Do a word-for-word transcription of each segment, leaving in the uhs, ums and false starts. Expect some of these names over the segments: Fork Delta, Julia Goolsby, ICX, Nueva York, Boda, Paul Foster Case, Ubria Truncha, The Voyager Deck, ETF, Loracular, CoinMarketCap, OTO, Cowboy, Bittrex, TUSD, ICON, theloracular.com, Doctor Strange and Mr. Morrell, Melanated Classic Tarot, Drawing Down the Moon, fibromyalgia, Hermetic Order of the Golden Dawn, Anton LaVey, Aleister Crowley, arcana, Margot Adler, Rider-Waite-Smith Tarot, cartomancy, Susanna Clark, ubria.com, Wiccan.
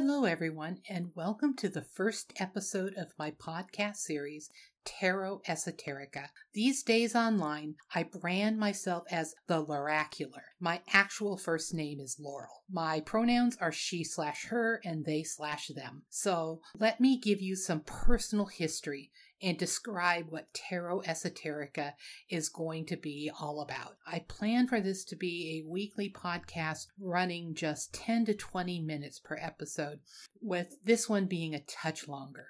Hello, everyone, and welcome to the first episode of my podcast series, Tarot Esoterica. These days online, I brand myself as the Loracular. My actual first name is Laurel. My pronouns are she slash her and they slash them. So let me give you some personal history and describe what Tarot Esoterica is going to be all about. I plan for this to be a weekly podcast running just ten to twenty minutes per episode, with this one being a touch longer.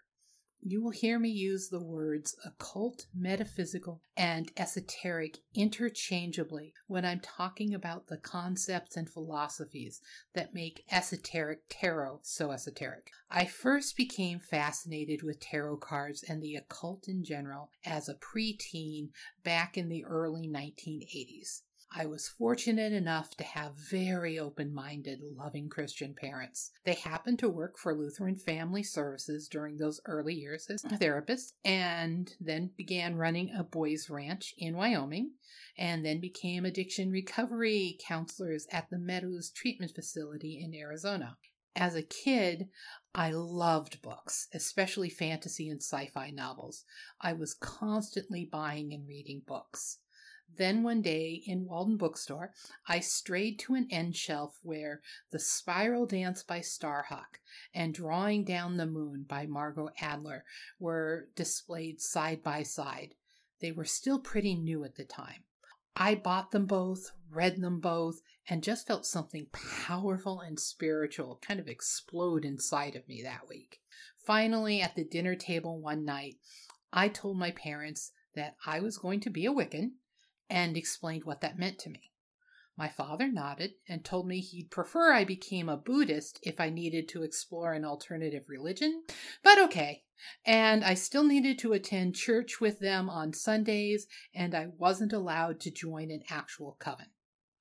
You will hear me use the words occult, metaphysical, and esoteric interchangeably when I'm talking about the concepts and philosophies that make esoteric tarot so esoteric. I first became fascinated with tarot cards and the occult in general as a preteen back in the early nineteen eighties. I was fortunate enough to have very open-minded, loving Christian parents. They happened to work for Lutheran Family Services during those early years as a therapist, and then began running a boys' ranch in Wyoming, and then became addiction recovery counselors at the Meadows Treatment Facility in Arizona. As a kid, I loved books, especially fantasy and sci-fi novels. I was constantly buying and reading books. Then one day in Walden Bookstore, I strayed to an end shelf where The Spiral Dance by Starhawk and Drawing Down the Moon by Margot Adler were displayed side by side. They were still pretty new at the time. I bought them both, read them both, and just felt something powerful and spiritual kind of explode inside of me that week. Finally, at the dinner table one night, I told my parents that I was going to be a Wiccan, and explained what that meant to me. My father nodded and told me he'd prefer I became a Buddhist if I needed to explore an alternative religion, but okay. And I still needed to attend church with them on Sundays, and I wasn't allowed to join an actual coven.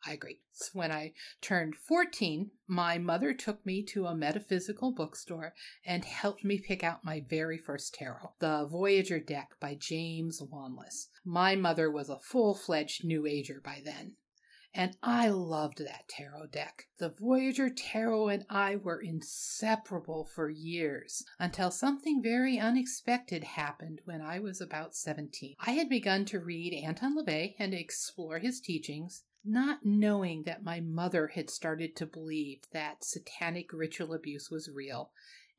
I agreed. So when I turned fourteen, my mother took me to a metaphysical bookstore and helped me pick out my very first tarot, The Voyager Deck by James Wanless. My mother was a full-fledged New Ager by then, and I loved that tarot deck. The Voyager Tarot and I were inseparable for years, until something very unexpected happened when I was about seventeen. I had begun to read Anton LaVey and explore his teachings, not knowing that my mother had started to believe that satanic ritual abuse was real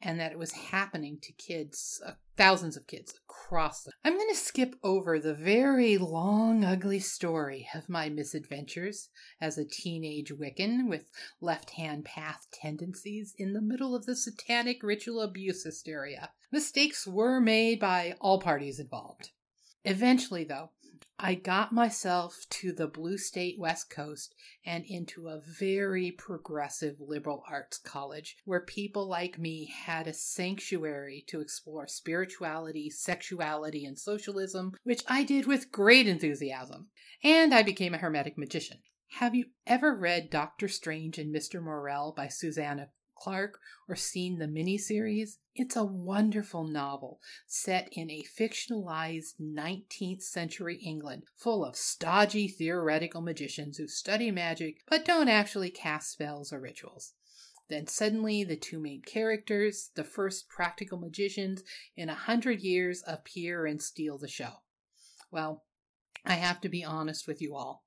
and that it was happening to kids, uh, thousands of kids across the... I'm going to skip over the very long, ugly story of my misadventures as a teenage Wiccan with left-hand path tendencies in the middle of the satanic ritual abuse hysteria. Mistakes were made by all parties involved. Eventually, though, I got myself to the blue state West Coast and into a very progressive liberal arts college where people like me had a sanctuary to explore spirituality, sexuality, and socialism, which I did with great enthusiasm. And I became a hermetic magician. Have you ever read Doctor Strange and Mister Morrell by Susanna Clark or seen the miniseries? It's a wonderful novel set in a fictionalized nineteenth century England full of stodgy theoretical magicians who study magic but don't actually cast spells or rituals. Then suddenly the two main characters, the first practical magicians in a hundred years, appear and steal the show. Well, I have to be honest with you all.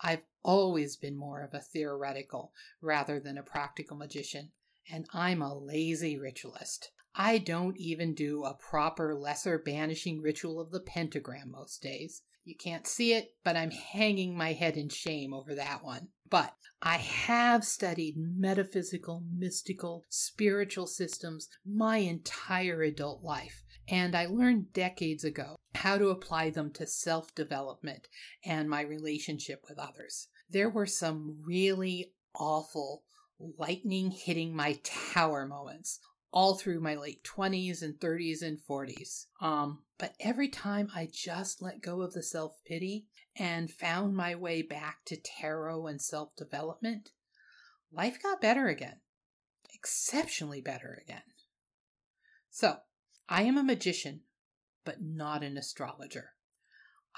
I've always been more of a theoretical rather than a practical magician. And I'm a lazy ritualist. I don't even do a proper lesser banishing ritual of the pentagram most days. You can't see it, but I'm hanging my head in shame over that one. But I have studied metaphysical, mystical, spiritual systems my entire adult life, and I learned decades ago how to apply them to self-development and my relationship with others. There were some really awful lightning hitting my tower moments all through my late twenties and thirties and forties. Um, but every time I just let go of the self-pity and found my way back to tarot and self-development, life got better again. Exceptionally better again. So, I am a magician, but not an astrologer.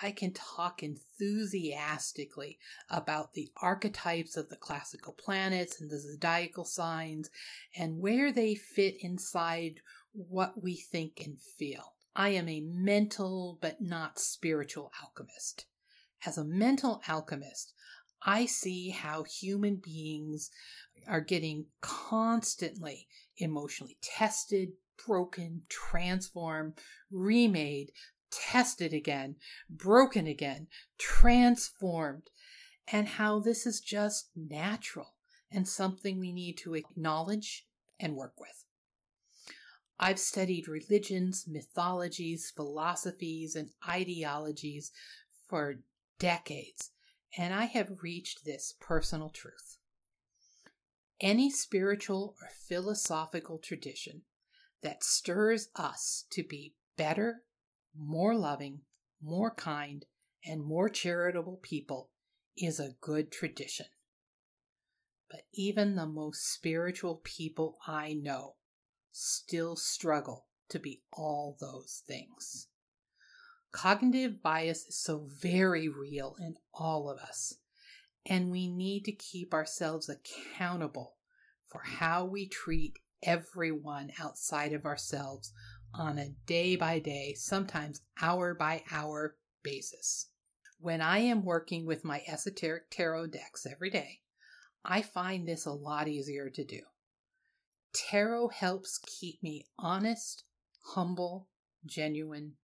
I can talk enthusiastically about the archetypes of the classical planets and the zodiacal signs and where they fit inside what we think and feel. I am a mental but not spiritual alchemist. As a mental alchemist, I see how human beings are getting constantly emotionally tested, broken, transformed, remade, tested again, broken again, transformed, and how this is just natural and something we need to acknowledge and work with. I've studied religions, mythologies, philosophies, and ideologies for decades, and I have reached this personal truth. Any spiritual or philosophical tradition that stirs us to be better, more loving, more kind, and more charitable people is a good tradition. But even the most spiritual people I know still struggle to be all those things. Cognitive bias is so very real in all of us, and we need to keep ourselves accountable for how we treat everyone outside of ourselves on a day-by-day, sometimes hour-by-hour basis. When I am working with my esoteric tarot decks every day, I find this a lot easier to do. Tarot helps keep me honest, humble, genuine,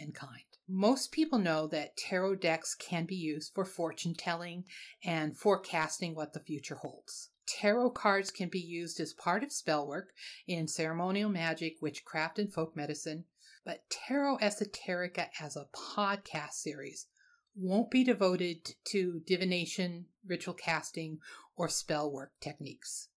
and kind. Most people know that tarot decks can be used for fortune telling and forecasting what the future holds. Tarot cards can be used as part of spell work in ceremonial magic, witchcraft, and folk medicine, but Tarot Esoterica as a podcast series won't be devoted to divination, ritual casting, or spell work techniques.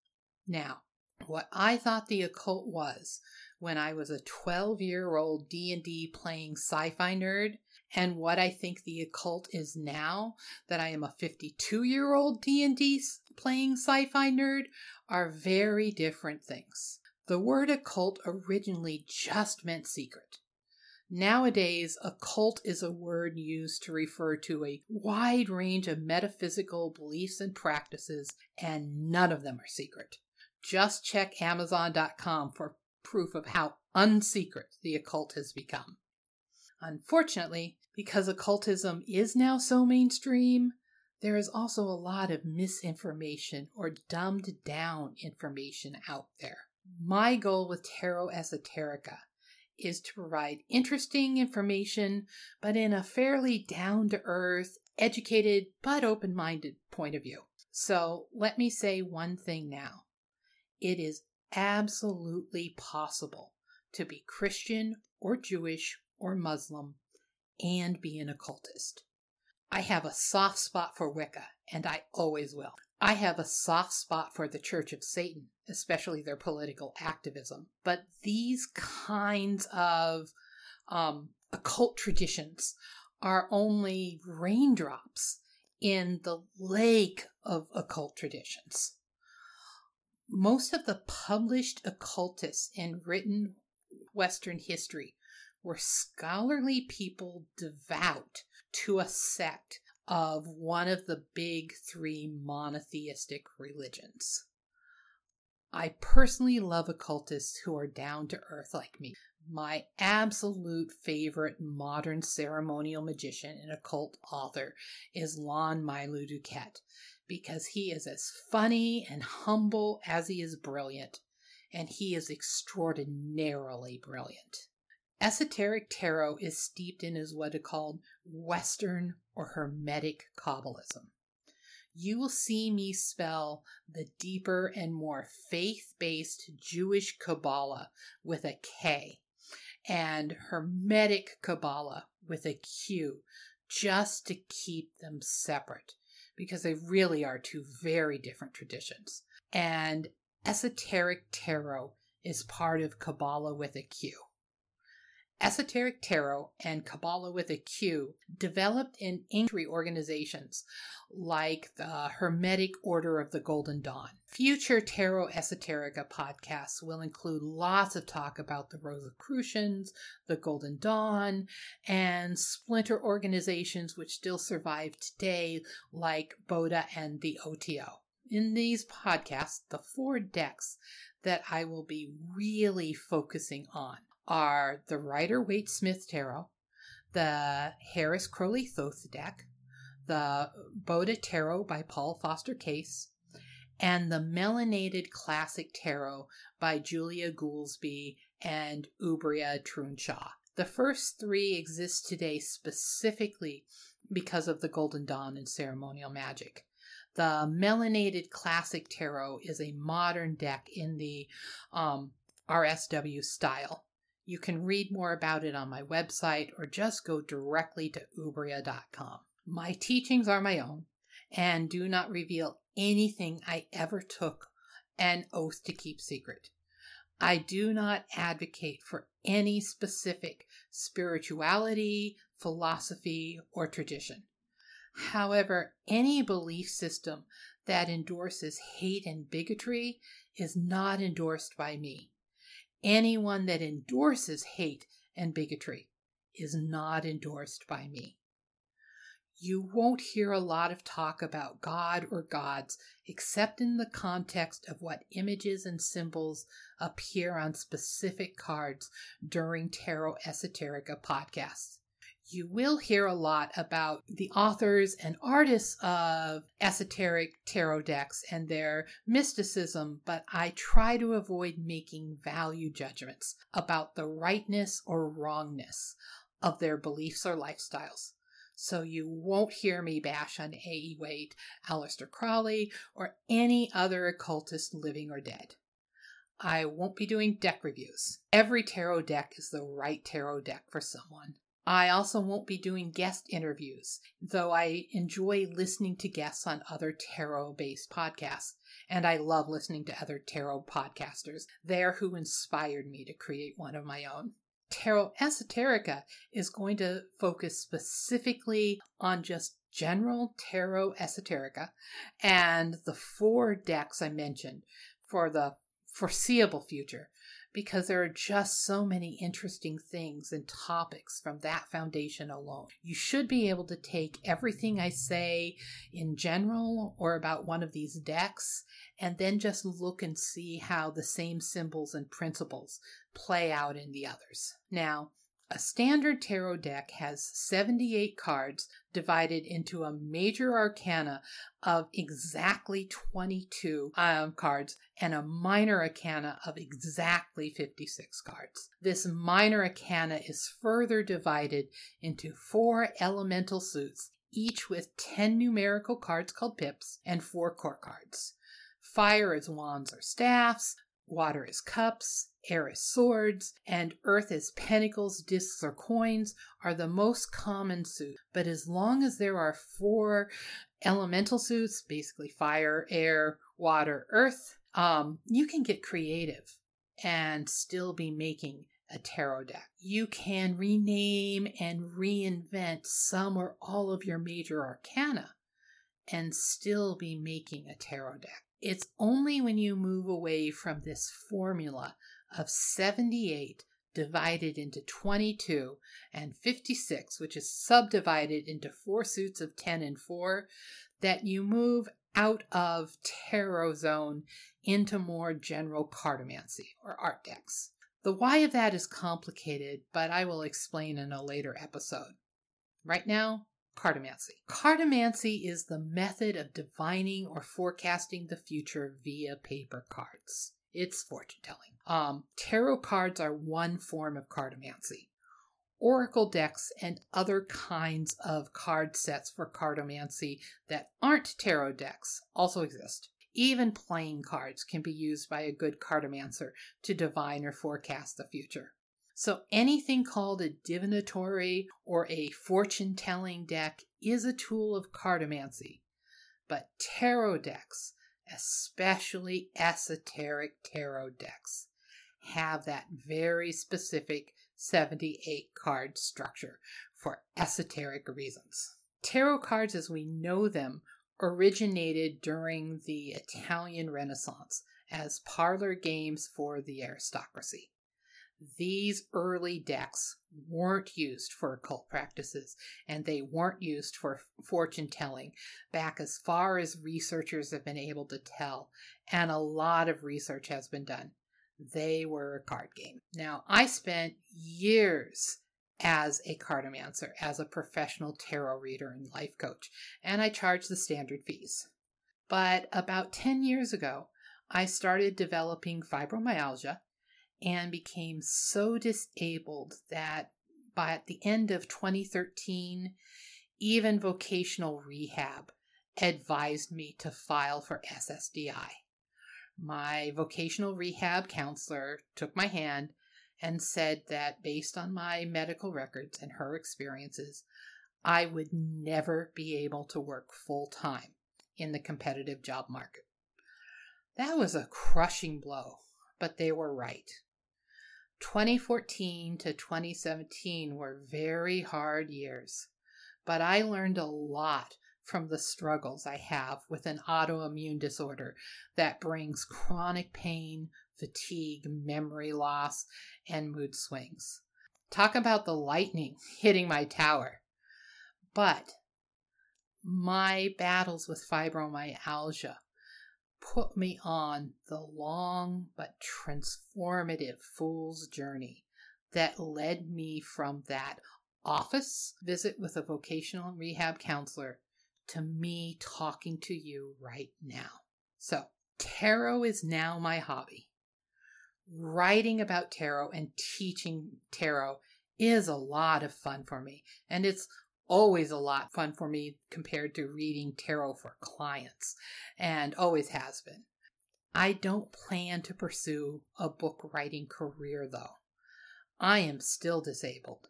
Now, what I thought the occult was when I was a twelve-year-old D and D playing sci-fi nerd, and what I think the occult is now that I am a fifty-two-year-old D and D playing sci-fi nerd, are very different things. The word occult originally just meant secret. Nowadays, occult is a word used to refer to a wide range of metaphysical beliefs and practices, and none of them are secret. Just check Amazon dot com for proof of how unsecret the occult has become. Unfortunately, because occultism is now so mainstream, there is also a lot of misinformation or dumbed down information out there. My goal with Tarot Esoterica is to provide interesting information, but in a fairly down-to-earth, educated, but open-minded point of view. So let me say one thing now. It is absolutely possible to be Christian or Jewish or Muslim and be an occultist. I have a soft spot for Wicca, and I always will. I have a soft spot for the Church of Satan, especially their political activism. But these kinds of um, occult traditions are only raindrops in the lake of occult traditions. Most of the published occultists in written Western history were scholarly people devout to a sect of one of the big three monotheistic religions. I personally love occultists who are down to earth like me. My absolute favorite modern ceremonial magician and occult author is Lon Milo Duquette, because he is as funny and humble as he is brilliant, and he is extraordinarily brilliant. Esoteric tarot is steeped in is what is called Western or Hermetic Kabbalism. You will see me spell the deeper and more faith-based Jewish Kabbalah with a K and Hermetic Kabbalah with a Q, just to keep them separate, because they really are two very different traditions. And esoteric tarot is part of Kabbalah with a Q. Esoteric Tarot and Kabbalah with a Q, developed in ancient organizations like the Hermetic Order of the Golden Dawn. Future Tarot Esoterica podcasts will include lots of talk about the Rosicrucians, the Golden Dawn, and splinter organizations which still survive today like Boda and the O T O. In these podcasts, the four decks that I will be really focusing on are the Rider-Waite-Smith Tarot, the Harris Crowley Thoth deck, the B O T A Tarot by Paul Foster Case, and the Melanated Classic Tarot by Julia Goolsby and Ubria Truncha. The first three exist today specifically because of the Golden Dawn and ceremonial magic. The Melanated Classic Tarot is a modern deck in the um, R S W style. You can read more about it on my website or just go directly to ubria dot com. My teachings are my own and do not reveal anything I ever took an oath to keep secret. I do not advocate for any specific spirituality, philosophy, or tradition. However, any belief system that endorses hate and bigotry is not endorsed by me. Anyone that endorses hate and bigotry is not endorsed by me. You won't hear a lot of talk about God or gods except in the context of what images and symbols appear on specific cards during Tarot Esoterica podcasts. You will hear a lot about the authors and artists of esoteric tarot decks and their mysticism, but I try to avoid making value judgments about the rightness or wrongness of their beliefs or lifestyles. So you won't hear me bash on A E Waite, Aleister Crowley, or any other occultist living or dead. I won't be doing deck reviews. Every tarot deck is the right tarot deck for someone. I also won't be doing guest interviews, though I enjoy listening to guests on other tarot-based podcasts, and I love listening to other tarot podcasters. They're who inspired me to create one of my own. Tarot Esoterica is going to focus specifically on just general Tarot Esoterica and the four decks I mentioned for the foreseeable future, because there are just so many interesting things and topics from that foundation alone. You should be able to take everything I say in general or about one of these decks and then just look and see how the same symbols and principles play out in the others. Now, a standard tarot deck has seventy-eight cards divided into a major arcana of exactly twenty-two um, cards and a minor arcana of exactly fifty-six cards. This minor arcana is further divided into four elemental suits, each with ten numerical cards called pips and four core cards. Fire is wands or staffs, water is cups, air is swords, and earth is pentacles, discs, or coins are the most common suits. But as long as there are four elemental suits, basically fire, air, water, earth, um, you can get creative and still be making a tarot deck. You can rename and reinvent some or all of your major arcana and still be making a tarot deck. It's only when you move away from this formula of seventy-eight divided into twenty-two and fifty-six, which is subdivided into four suits of ten and four, that you move out of tarot zone into more general cartomancy or art decks. The why of that is complicated, but I will explain in a later episode. Right now, cartomancy. Cartomancy is the method of divining or forecasting the future via paper cards. It's fortune telling. Um, tarot cards are one form of cartomancy. Oracle decks and other kinds of card sets for cartomancy that aren't tarot decks also exist. Even playing cards can be used by a good cartomancer to divine or forecast the future. So anything called a divinatory or a fortune-telling deck is a tool of cartomancy, but tarot decks, especially esoteric tarot decks, have that very specific seventy-eight card structure for esoteric reasons. Tarot cards as we know them originated during the Italian Renaissance as parlor games for the aristocracy. These early decks weren't used for occult practices, and they weren't used for fortune-telling back as far as researchers have been able to tell, and a lot of research has been done. They were a card game. Now, I spent years as a cartomancer, as a professional tarot reader and life coach, and I charged the standard fees. But about ten years ago, I started developing fibromyalgia, and became so disabled that by at the end of twenty thirteen, even vocational rehab advised me to file for S S D I. My vocational rehab counselor took my hand and said that based on my medical records and her experiences, I would never be able to work full-time in the competitive job market. That was a crushing blow, but they were right. twenty fourteen to twenty seventeen were very hard years, but I learned a lot from the struggles I have with an autoimmune disorder that brings chronic pain, fatigue, memory loss, and mood swings. Talk about the lightning hitting my tower. But my battles with fibromyalgia put me on the long but transformative fool's journey that led me from that office visit with a vocational rehab counselor to me talking to you right now. So, tarot is now my hobby. Writing about tarot and teaching tarot is a lot of fun for me, and it's always a lot of fun for me compared to reading tarot for clients, and always has been. I don't plan to pursue a book writing career, though. I am still disabled,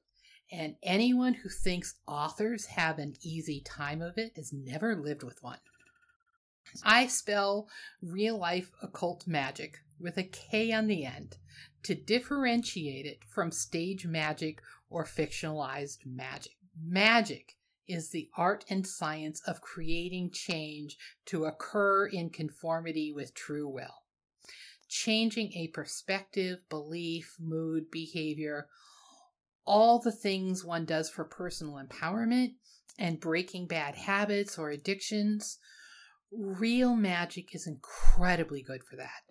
and anyone who thinks authors have an easy time of it has never lived with one. I spell real-life occult magic with a K on the end to differentiate it from stage magic or fictionalized magic. Magic is the art and science of creating change to occur in conformity with true will. Changing a perspective, belief, mood, behavior, all the things one does for personal empowerment and breaking bad habits or addictions. Real magic is incredibly good for that.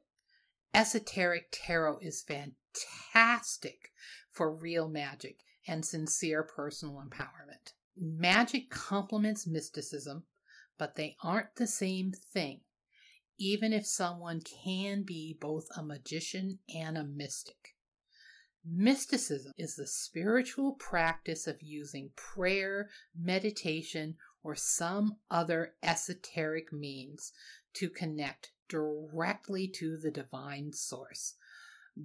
Esoteric tarot is fantastic for real magic and sincere personal empowerment. Magic complements mysticism, but they aren't the same thing, even if someone can be both a magician and a mystic. Mysticism is the spiritual practice of using prayer, meditation, or some other esoteric means to connect directly to the divine source,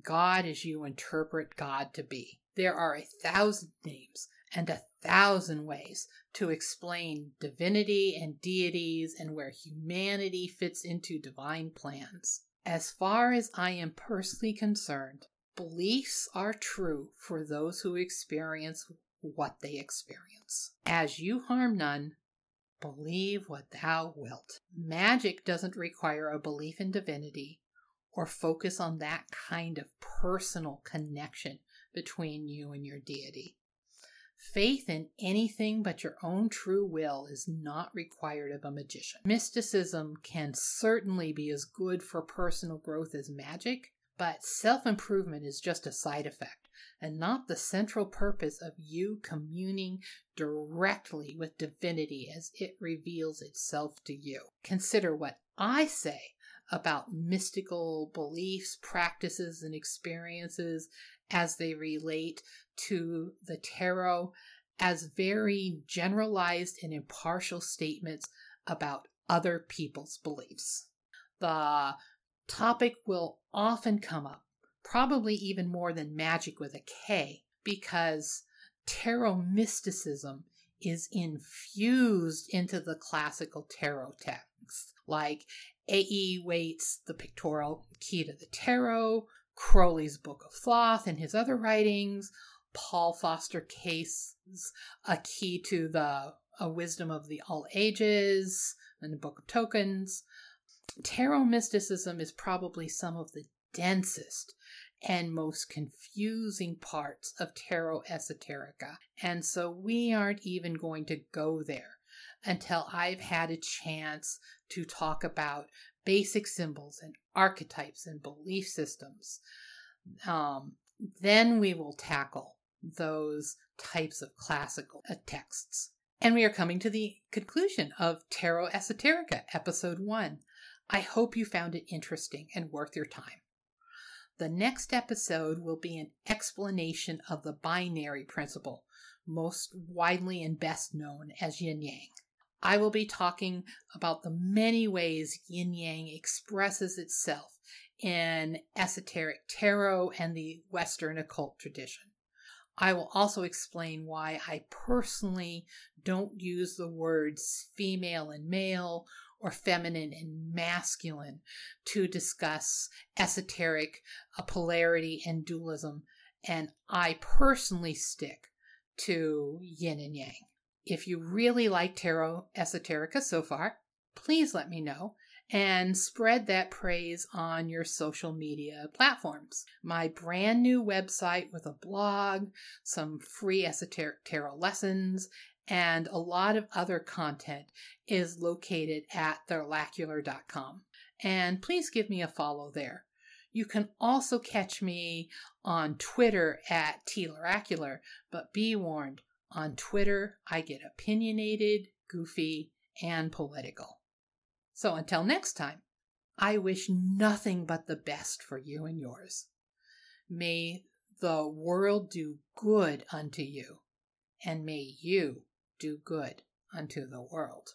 God as you interpret God to be. There are a thousand names and a thousand ways to explain divinity and deities and where humanity fits into divine plans. As far as I am personally concerned, beliefs are true for those who experience what they experience. As you harm none, believe what thou wilt. Magic doesn't require a belief in divinity or focus on that kind of personal connection between you and your deity. Faith in anything but your own true will is not required of a magician. Mysticism can certainly be as good for personal growth as magic, but self-improvement is just a side effect and not the central purpose of you communing directly with divinity as it reveals itself to you. Consider what I say about mystical beliefs, practices, and experiences as they relate to the tarot as very generalized and impartial statements about other people's beliefs. The topic will often come up, probably even more than magic with a K, because tarot mysticism is infused into the classical tarot texts, like A E Waite's The Pictorial Key to the Tarot, Crowley's Book of Thoth and his other writings, Paul Foster Case's A Key to the a Wisdom of the All Ages and the Book of Tokens. Tarot mysticism is probably some of the densest and most confusing parts of Tarot Esoterica, and so we aren't even going to go there until I've had a chance to talk about basic symbols and archetypes and belief systems. Um, then we will tackle those types of classical uh, texts. And we are coming to the conclusion of Tarot Esoterica, Episode one. I hope you found it interesting and worth your time. The next episode will be an explanation of the binary principle, most widely and best known as yin-yang. I will be talking about the many ways yin-yang expresses itself in esoteric tarot and the Western occult tradition. I will also explain why I personally don't use the words female and male or feminine and masculine to discuss esoteric polarity and dualism, and I personally stick to yin and yang. If you really like Tarot Esoterica so far, please let me know and spread that praise on your social media platforms. My brand new website with a blog, some free esoteric tarot lessons, and a lot of other content is located at the loracular dot com. And please give me a follow there. You can also catch me on Twitter at T Loracular, but be warned, on Twitter I get opinionated, goofy, and political. So until next time, I wish nothing but the best for you and yours. May the world do good unto you, and may you do good unto the world.